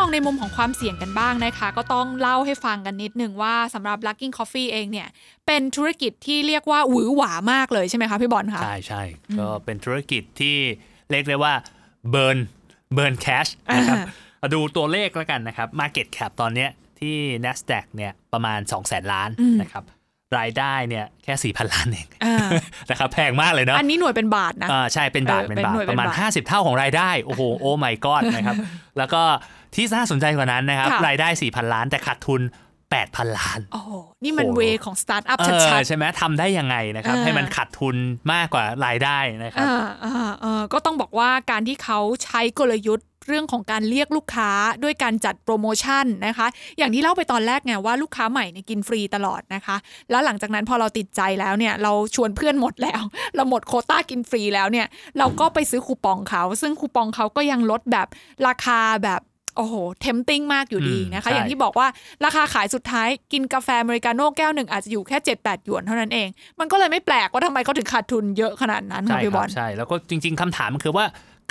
มองในมุมของความเสี่ยงกันบ้างนะคะก็ต้องเล่าให้ฟังกันนิดนึงว่าสำหรับ Luckin Coffee เองเนี่ยเป็นธุรกิจที่เรียกว่าหวือหวามากเลยใช่ไหมคะพี่บอลคะใช่ใช่ก็เป็นธุรกิจที่เรียกได้ว่าเบิร์นเบิร์นแคชนะครับดูตัวเลขแล้วกันนะครับ Market Cap ตอนนี้ที่ Nasdaq เนี่ยประมาณ สองแสน ล้านนะครับรายได้เนี่ยแค่ สี่พัน ล้านเองนะครับแพงมากเลยเนาะอันนี้หน่วยเป็นบาทนะอ่าใช่เป็นบาทเป็นบาทประมาณห้าสิบเท่าของรายได้โอ้โหโอ้ my god นะครับแล้วก็ที่น่าสนใจกว่านั้นนะครับรายได้ สี่พัน ล้านแต่ขาดทุน แปดพัน ล้านโอ้โหนี่มันเวของสตาร์ทอัพชัดๆใช่ไหมทำได้ยังไงนะครับให้มันขาดทุนมากกว่ารายได้นะครับก็ต้องบอกว่าการที่เขาใช้กลยุทธ์เรื่องของการเรียกลูกค้าด้วยการจัดโปรโมชั่นนะคะอย่างที่เล่าไปตอนแรกไงว่าลูกค้าใหม่เนี่ยกินฟรีตลอดนะคะแล้วหลังจากนั้นพอเราติดใจแล้วเนี่ยเราชวนเพื่อนหมดแล้วเราหมดโควต้ากินฟรีแล้วเนี่ยเราก็ไปซื้อคูปองเขาซึ่งคูปองเขาก็ยังลดแบบราคาแบบโอ้โหเทมติ้งมากอยู่ดีนะคะอย่างที่บอกว่าราคาขายสุดท้ายกินกาแฟอเมริกาโน่แก้วหนึ่งอาจจะอยู่แค่ เจ็ดแปด หยวนเท่านั้นเองมันก็เลยไม่แปลกว่าทำไมเขาถึงขาดทุนเยอะขนาดนั้นค่ะพี่บอลใช่แล้วก็จริงๆคำถามคือว่า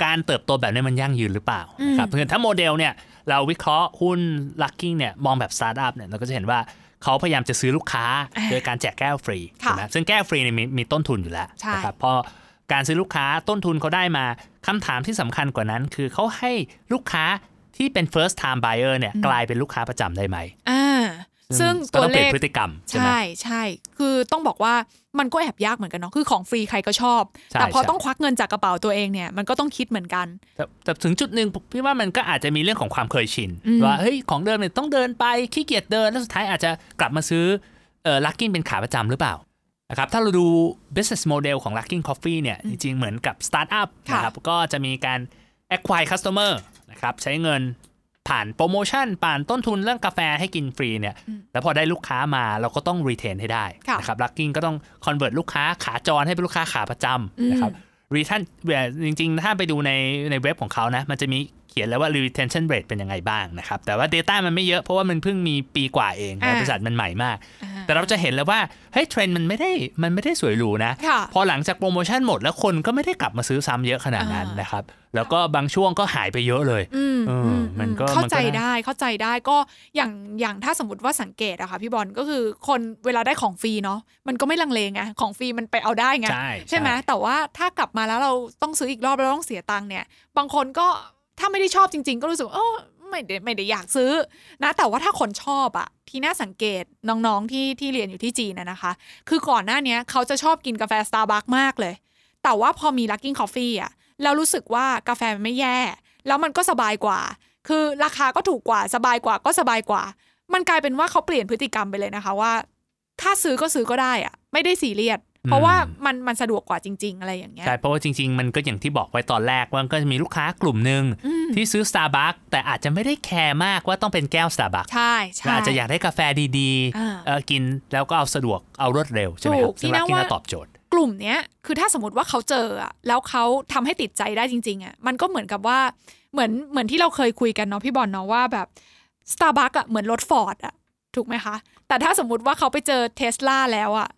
การเติบโตแบบนี้มันยั่งยืนหรือเปล่าครับเพราะฉะนั้นถ้าโมเดลเนี่ยเราวิเคราะห์หุ้น Luckin เนี่ยมองแบบสตาร์ทอัพเนี่ยเราก็จะเห็นว่าเขาพยายามจะซื้อลูกค้าโดยการแจกแก้วฟรีใช่มั้ยซึ่งแก้วฟรีเนี่ยมีมีต้นทุนอยู่แล้วนะครับพอการซื้อลูกค้าต้นทุนเขาได้มาคำถามที่สำคัญกว่านั้นคือเขาให้ลูกค้าที่เป็น first time buyer เนี่ยกลายเป็นลูกค้าประจำได้ไหมอ่าซึ่งตัวเลขพฤติกรรมใช่ใช่คือต้องบอกว่ามันก็แอบยากเหมือนกันเนาะคือของฟรีใครก็ชอบแต่พอต้องควักเงินจากกระเป๋าตัวเองเนี่ยมันก็ต้องคิดเหมือนกันแต่ถึงจุดนึงพี่ว่ามันก็อาจจะมีเรื่องของความเคยชินว่าเฮ้ยของเดิมเนี่ยต้องเดินไปขี้เกียจเดินแล้วสุดท้ายอาจจะกลับมาซื้อเอ่อ Luckin เป็นขาประจำหรือเปล่านะครับถ้าเราดู business model ของ Luckin Coffee เนี่ยจริงๆเหมือนกับ start up นะครับก็จะมีการ acquire customer นะครับใช้เงินผ่านโปรโมชั่นผ่านต้นทุนเรื่องกาแฟให้กินฟรีเนี่ยแล้วพอได้ลูกค้ามาเราก็ต้องรีเทนให้ได้นะครับ Luckin ก็ต้องคอนเวิร์ตลูกค้าขาจรให้เป็นลูกค้าขาประจำนะครับรีเทนจริงๆถ้าไปดูในในเว็บของเขานะมันจะมีเขียนแล้วว่า retention rate เป็นยังไงบ้างนะครับแต่ว่า data มันไม่เยอะเพราะว่ามันเพิ่งมีปีกว่าเองบริษัทมันใหม่มากแต่เราจะเห็นแล้วว่าเฮ้ยเทรนด์มันไม่ได้มันไม่ได้สวยหรูนะพอหลังจากโปรโมชั่นหมดแล้วคนก็ไม่ได้กลับมาซื้อซ้ำเยอะขนาดนั้นนะครับแล้วก็บางช่วงก็หายไปเยอะเลยมันก็เข้าใจได้เข้าใจได้ก็อย่างอย่างถ้าสมมติว่าสังเกตอะค่ะพี่บอลก็คือคนเวลาได้ของฟรีเนาะมันก็ไม่ลังเลไงของฟรีมันไปเอาได้ไงใช่ไหมแต่ว่าถ้ากลับมาแล้วเราต้องซื้ออีกรอบแล้วต้องเสียตังค์เนี่ยบางคนก็ถ้าไม่ได้ชอบจริงๆก็รู้สึกเออไม่ได้ไม่ได้อยากซื้อนะแต่ว่าถ้าคนชอบอะที่น่าสังเกตน้องๆที่ที่เรียนอยู่ที่จีนนะนะคะคือก่อนหน้านี้เขาจะชอบกินกาแฟ Starbucks มากเลยแต่ว่าพอมี Luckin Coffee อะแล้วรู้สึกว่ากาแฟมันไม่แย่แล้วมันก็สบายกว่าคือราคาก็ถูกกว่าสบายกว่าก็สบายกว่ามันกลายเป็นว่าเขาเปลี่ยนพฤติกรรมไปเลยนะคะว่าถ้าซื้อก็ซื้อก็ได้อะไม่ได้ซีเรียสเพราะว่ามันมันสะดวกกว่าจริงๆอะไรอย่างเงี้ยใช่เพราะว่าจริงๆมันก็อย่างที่บอกไว้ตอนแรกว่าก็จะมีลูกค้ากลุ่มนึงที่ซื้อ Starbucks แต่อาจจะไม่ได้แคร์มากว่าต้องเป็นแก้ว Starbucks ใช่ใช่อาจจะอยากได้กาแฟดีๆเออกินแล้วก็เอาสะดวกเอารวดเร็วใช่ไหมครับซึ่ง Luckin ตอบโจทย์กลุ่มเนี้ยคือถ้าสมมติว่าเขาเจอแล้วเขาทำให้ติดใจได้จริงๆอ่ะมันก็เหมือนกับว่า เหมือนเหมือนที่เราเคยคุยกันเนาะพี่บอลเนาะว่าแบบ Starbucks อ่ะเหมือนรถ Ford อ่ะถูกไหมคะแต่ถ้าสมมุติว่าเขาไปเจอ Tesla แล้วอ่ะ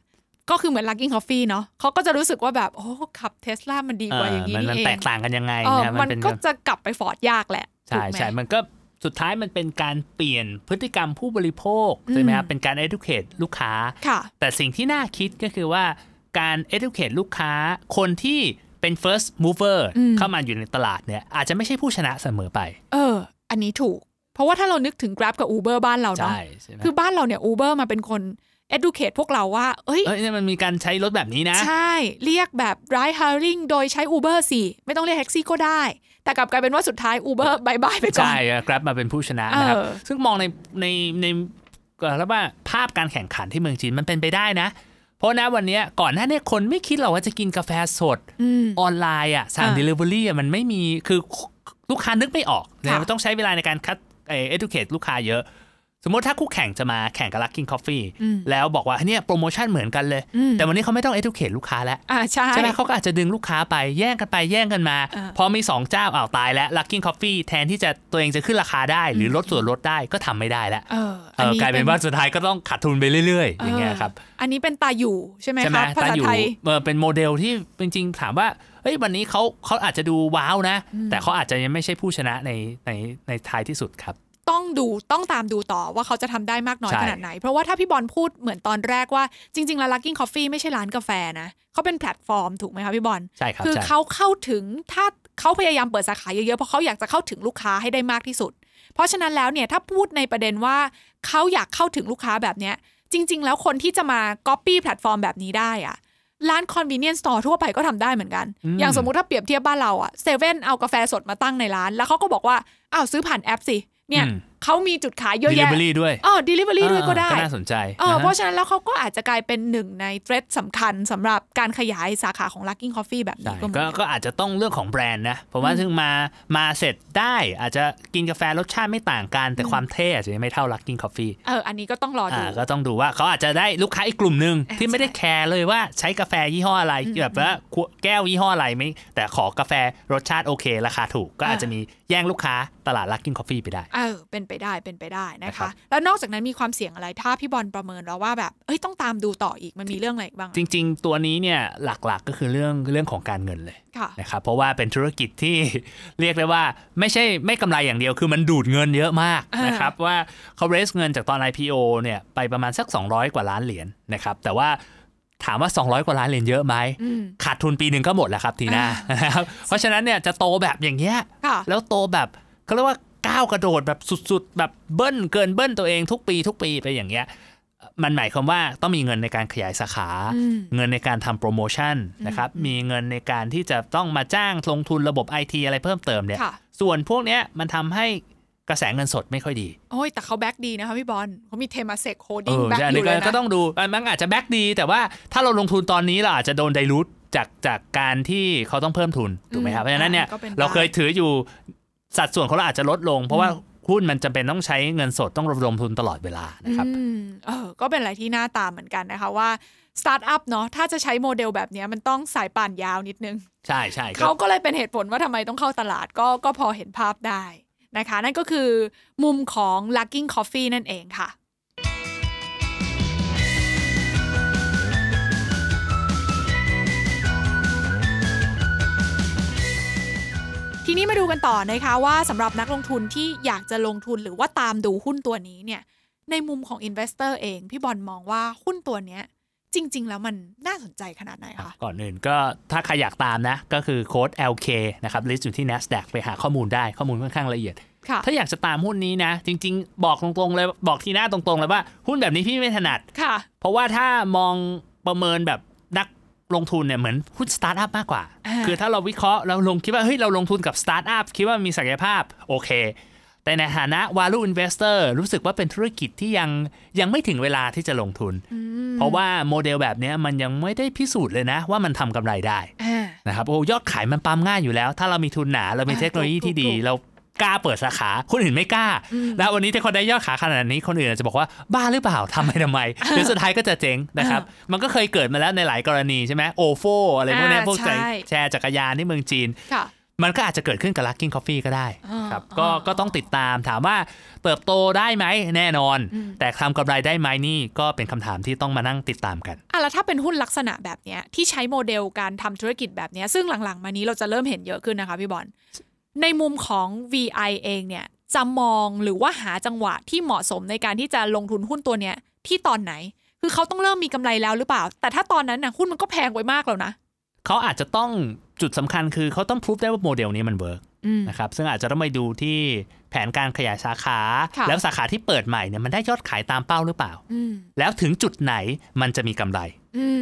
ก็คือเหมือน Luckin Coffee เนาะเขาก็จะรู้สึกว่าแบบโอ้ขับ Tesla มันดีกว่าอย่างนี้นี่เองมันแตกต่างกันยังไงนะมันก็จะกลับไป Ford ยากแหละใช่ใช่มันก็สุดท้ายมันเป็นการเปลี่ยนพฤติกรรมผู้บริโภคใช่ไหมครับเป็นการ educate ลูกค้าแต่สิ่งที่น่าคิดก็คือว่าการ educate ลูกค้าคนที่เป็น first mover เข้ามาอยู่ในตลาดเนี่ยอาจจะไม่ใช่ผู้ชนะเสมอไปเอออันนี้ถูกเพราะว่าถ้าเรานึกถึง Grab กับ Uber บ้านเราเนาะคือบ้านเราเนี่ย Uber มาเป็นคน educate พวกเราว่าเอ้ยเนี่ยมันมีการใช้รถแบบนี้นะใช่เรียกแบบ ride hailing โดยใช้ Uber สิไม่ต้องเรียกแท็กซี่ก็ได้แต่กลับกลายเป็นว่าสุดท้าย Uber บายบายไปก่อนใช่ Grab มาเป็นผู้ชนะนะครับซึ่งมองในในในแล้วว่าภาพการแข่งขันที่เมืองจีนมันเป็นไปได้นะเพราะนะวันนี้ก่อนหน้านี้คนไม่คิดหรอกว่าจะกินกาแฟสดออนไลน์อ่ะสั่ง delivery อ่ะมันไม่มีคือลูกค้านึกไม่ออกนะมันต้องใช้เวลาในการคัดไอ้ educate ลูกค้าเยอะสมมติถ้าคู่แข่งจะมาแข่งกับ Luckin Coffee แล้วบอกว่าเนี่ยโปรโมชั่นเหมือนกันเลยแต่วันนี้เขาไม่ต้อง educate ลูกค้าแล้วใช่ใช่มั้ยเขาก็อาจจะดึงลูกค้าไปแย่งกันไปแย่งกันมาพอมีสองเจ้าอ้าวตายแล้ว Luckin Coffee แทนที่จะตัวเองจะขึ้นราคาได้หรือลดส่วนลดได้ก็ทำไม่ได้แล้วเออเออกลายเป็นว่าสุดท้ายก็ต้องขาดทุนไปเรื่อยๆอย่างเงี้ยครับอันนี้เป็นตาอยู่ใช่มั้ยครับภาษาไทยเออเป็นโมเดลที่จริงๆถามว่าเฮ้ยวันนี้เค้าเค้าอาจจะดูว้าวนะแต่เค้าอาจจะยังไม่ใช่ผู้ชนะในในในท้ายที่สุดครับต้องดูต้องตามดูต่อว่าเขาจะทำได้มากน้อยขนาดไหนเพราะว่าถ้าพี่บอลพูดเหมือนตอนแรกว่าจริงๆแล้ว Luckin Coffee ไม่ใช่ร้านกาแฟนะเขาเป็นแพลตฟอร์มถูกไหมคะพี่บอลใช่ครับคือเขาเข้าถึงถ้าเขาพยายามเปิดสาขาเยอะๆเพราะเขาอยากจะเข้าถึงลูกค้าให้ได้มากที่สุดเพราะฉะนั้นแล้วเนี่ยถ้าพูดในประเด็นว่าเขาอยากเข้าถึงลูกค้าแบบเนี้ยจริงๆแล้วคนที่จะมา copy แพลตฟอร์มแบบนี้ได้อะร้าน convenience store ทั่วไปก็ทำได้เหมือนกันอย่างสมมติถ้าเปรียบเทียบบ้านเราอะเซเว่นเอากาแฟสดมาตั้งในร้านแล้วเขาก็บอกว่าอ้าวซื้อผ่านแอปสิเนี่ยเขามีจุดขายเยอะแยะ delivery ด้วยเออ delivery ด้วยก็ได้ก็น่าสนใจเออเพราะฉะนั้นแล้วเขาก็อาจจะกลายเป็นหนึ่งใน thread สำคัญสำหรับการขยายสาขาของ Luckin Coffee แบบนี้ก็ก็อาจจะต้องเรื่องของแบรนด์นะผมว่าถึงมามาเสร็จได้อาจจะกินกาแฟรสชาติไม่ต่างกันแต่ความเท่อาจจะไม่เท่า Luckin Coffee เอออันนี้ก็ต้องรอดูอ่าก็ต้องดูว่าเขาอาจจะได้ลูกค้าอีกกลุ่มนึงที่ไม่ได้แคร์เลยว่าใช้กาแฟยี่ห้ออะไรแบบว่าแก้วยี่ห้ออะไรไม่แต่ขอกาแฟรสชาติโอเคราคาถูกก็อาจจะมีแย่งลูกค้าตลาด Luckin Coffee ไปได้เออเป็นไปได้เป็นไปได้นะคะแล้วนอกจากนั้นมีความเสี่ยงอะไรถ้าพี่บอลประเมินแล้วว่าแบบเอ้ยต้องตามดูต่ออีกมันมีเรื่องอะไรบ้างจริงๆตัวนี้เนี่ยหลักๆก็คือเรื่องเรื่องของการเงินเลยนะครับเพราะว่าเป็นธุรกิจที่เรียกได้ว่าไม่ใช่ไม่กำไรอย่างเดียวคือมันดูดเงินเยอะมากนะครับว่าเขาเรสเงินจากตอน ไอ พี โอ เนี่ยไปประมาณสักสองร้อยกว่าล้านเหรียญ นะครับแต่ว่าถามว่าสองร้อยกว่าล้านเหรียญเยอะไหมขาดทุนปีนึงก็หมดแล้วครับทีหน้านะครับเพราะฉะนั้นเนี่ยจะโตแบบอย่างเงี้ยแล้วโตแบบเขาเรียกว่าก้าวกระโดดแบบสุดๆแบบเบิ้ลเกินเบิ้ลตัวเองทุกปีทุกปีไปอย่างเงี้ยมันหมายความว่าต้องมีเงินในการขยายสาขาเงินในการทำโปรโมชั่นนะครับมีเงินในการที่จะต้องมาจ้างลงทุนระบบ ไอ ที อะไรเพิ่มเติมเนี่ยส่วนพวกเนี้ยมันทำให้กระแสเงินสดไม่ค่อยดีโอ้ยแต่เขาแบ็กดีนะคะพี่บอลเขามีเทมาเซกโฮดิ้งแบ็กอยู่เลยนะก็ต้องดูมันอาจจะแบ็กดีแต่ว่าถ้าเราลงทุนตอนนี้เราอาจจะโดนไดรูทจากจากการที่เขาต้องเพิ่มทุนถูกไหมครับเพราะฉะนั้นเนี่ยเราเคยถืออยู่สัดส่วนเขาอาจจะลดลงเพราะว่าหุ้นมันจำเป็นต้องใช้เงินสดต้องระดมทุนตลอดเวลานะครับอืมเออก็เป็นอะไรที่น่าตามเหมือนกันนะคะว่าสตาร์ทอัพเนาะถ้าจะใช้โมเดลแบบนี้มันต้องสายป่านยาวนิดนึงใช่ใช่เขาก็เลยเป็นเหตุผลว่าทำไมต้องเข้าตลาดก็ก็พอเห็นภาพได้นะคะนั่นก็คือมุมของ Luckin Coffee นั่นเองค่ะทีนี้มาดูกันต่อนะคะว่าสำหรับนักลงทุนที่อยากจะลงทุนหรือว่าตามดูหุ้นตัวนี้เนี่ยในมุมของ investor เองพี่บอลมองว่าหุ้นตัวเนี้ยจริงๆแล้วมันน่าสนใจขนาดไหนคะก่อนอื่นก็ถ้าใครอยากตามนะก็คือโค้ด แอล เค นะครับลิสต์อยู่ที่ Nasdaq ไปหาข้อมูลได้ข้อมูลค่อนข้างละเอียดถ้าอยากจะตามหุ้นนี้นะจริงๆบอกตรงๆเลยบอกทีหน้าตรงๆเลยว่าหุ้นแบบนี้พี่ไม่ถนัดเพราะว่าถ้ามองประเมินแบบนักลงทุนเนี่ยเหมือนหุ้นสตาร์ทอัพมากกว่าคือถ้าเราวิเคราะห์เราลงคิดว่าเฮ้ยเราลงทุนกับสตาร์ทอัพคิดว่ามีศักยภาพโอเคแต่ในฐานะ value investor รู้สึกว่าเป็นธุรกิจที่ยังยังไม่ถึงเวลาที่จะลงทุนเพราะว่าโมเดลแบบนี้มันยังไม่ได้พิสูจน์เลยนะว่ามันทำกำไรได้นะครับโอ้ยอดขายมันปั๊มง่ายอยู่แล้วถ้าเรามีทุนหนาเรามีเทคโนโลยีที่ดีเรากล้าเปิดสาขาคนอื่นไม่กล้าแล้ววันนี้ถ้าคนได้ยอดขายขนาดนี้คนอื่นอาจจะบอกว่าบ้าหรือเปล่าทำไปทำไมเดี๋ยวสุดท้ายก็จะเจ๊งนะครับมันก็เคยเกิดมาแล้วในหลายกรณีใช่ไหมโอโฟอะไรพวกนี้พวกแชร์จักรยานที่เมืองจีน มันก็อาจจะเกิดขึ้นกับ Luckin Coffee ก็ได้ครับก็ก็ต้องติดตามถามว่าเติบโตได้ไหมแน่นอนแต่ทำกำไรได้ไหมนี่ก็เป็นคำถามที่ต้องมานั่งติดตามกันอ่ะแล้วถ้าเป็นหุ้นลักษณะแบบนี้ที่ใช้โมเดลการทำธุรกิจแบบนี้ซึ่งหลังๆมานี้เราจะเริ่มเห็นเยอะขึ้นนะคะพี่บอลในมุมของ วี ไอ เองเนี่ยจะมองหรือว่าหาจังหวะที่เหมาะสมในการที่จะลงทุนหุ้นตัวเนี้ยที่ตอนไหนคือเขาต้องเริ่มมีกำไรแล้วหรือเปล่าแต่ถ้าตอนนั้นนะหุ้นมันก็แพงไว้มากแล้วนะเขาอาจจะต้องจุดสำคัญคือเขาต้องพิสูจน์ได้ว่าโมเดลนี้มันเวิร์กนะครับซึ่งอาจจะต้องไปดูที่แผนการขยายสาขาแล้วสาขาที่เปิดใหม่เนี่ยมันได้ยอดขายตามเป้าหรือเปล่าแล้วถึงจุดไหนมันจะมีกำไร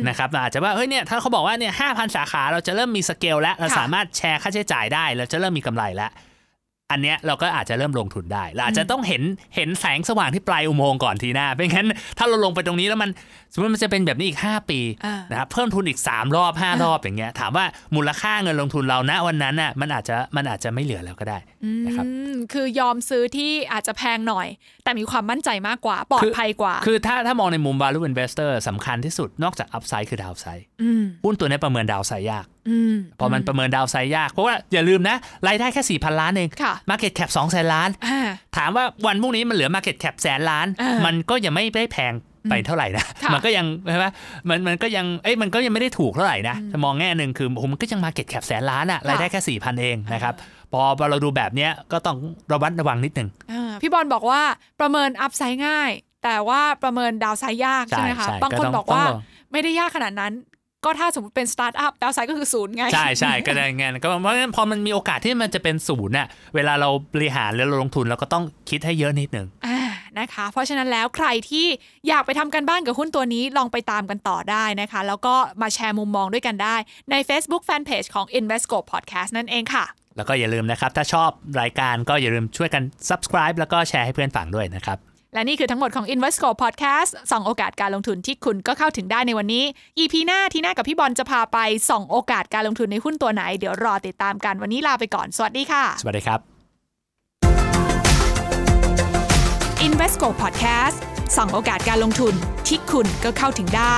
นะครับอาจจะว่าเฮ้ยเนี่ยถ้าเขาบอกว่าเนี่ย ห้าพัน สาขาเราจะเริ่มมีสเกลแล้วเราสามารถแชร์ค่าใช้จ่ายได้เราจะเริ่มมีกำไรแล้วอันเนี้ยเราก็อาจจะเริ่มลงทุนได้เราอาจจะต้องเห็นเห็นแสงสว่างที่ปลายอุโมงค์ก่อนทีหน้าไม่งั้นถ้าเราลงไปตรงนี้แล้วมันสมมติมันจะเป็นแบบนี้อีกห้าปีนะครับเพิ่มทุนอีกสามรอบห้ารอบอย่างเงี้ยถามว่ามูลค่าเงินลงทุนเราณวันนั้นน่ะมันอาจจะมันอาจจะไม่เหลือแล้วก็ได้นะครับคือยอมซื้อที่อาจจะแพงหน่อยแต่มีความมั่นใจมากกว่าปลอดภัยกว่าคือถ้าถ้ามองในมุม value investor สำคัญที่สุดนอกจาก upside คือ downside หุ้นตัวนี้ประเมิน downside ยากพอมันประเมินดาวไซด์ยากเพราะว่าอย่าลืมนะรายได้แค่ สี่พัน ล้านเอง Market Cap สองแสน ล้านถามว่าวันพรุ่งนี้มันเหลือ Market Cap แสนล้านมันก็ยังไม่ได้แพงไปเท่าไหร่นะมันก็ยังใช่ป่ะมันมันก็ยังเอ้ยมันก็ยังไม่ได้ถูกเท่าไหร่นะมองแง่นึงคือผมมันก็ยัง Market Cap แสนล้านอะรายได้แค่ สี่พัน เองนะครับพอเราดูแบบเนี้ยก็ต้องระวัดระวังนิดนึงพี่บอลบอกว่าประเมินอัพไซด์ง่ายแต่ว่าประเมินดาวไซด์ยากใช่มั้ยคะบางคนบอกว่าไม่ได้ยากขนาดนั้นก็ถ้าสมมติเป็นสตาร์ทอัพดาวไซด์ก็คือศูนย์ไงใช่ใช่ก็ได้ไงก็เพราะงั้นพอมันมีโอกาสที่มันจะเป็นศูนย์น่ะเวลาเราบริหารแล้วเราลงทุนเราก็ต้องคิดให้เยอะนิดนึงอ่านะคะเพราะฉะนั้นแล้วใครที่อยากไปทำกันบ้านกับหุ้นตัวนี้ลองไปตามกันต่อได้นะคะแล้วก็มาแชร์มุมมองด้วยกันได้ใน Facebook Fanpage ของ Invesco Podcast นั่นเองค่ะแล้วก็อย่าลืมนะครับถ้าชอบรายการก็อย่าลืมช่วยกัน Subscribe แล้วก็แชร์ให้เพื่อนฟังด้วยนะครับและนี่คือทั้งหมดของ Invesco Podcast ส่องโอกาสการลงทุนที่คุณก็เข้าถึงได้ในวันนี้ อี พี หน้าทีหน้ากับพี่บอลจะพาไปส่องโอกาสการลงทุนในหุ้นตัวไหนเดี๋ยวรอติดตามกันวันนี้ลาไปก่อนสวัสดีค่ะสวัสดีครับ Invesco Podcast ส่องโอกาสการลงทุนที่คุณก็เข้าถึงได้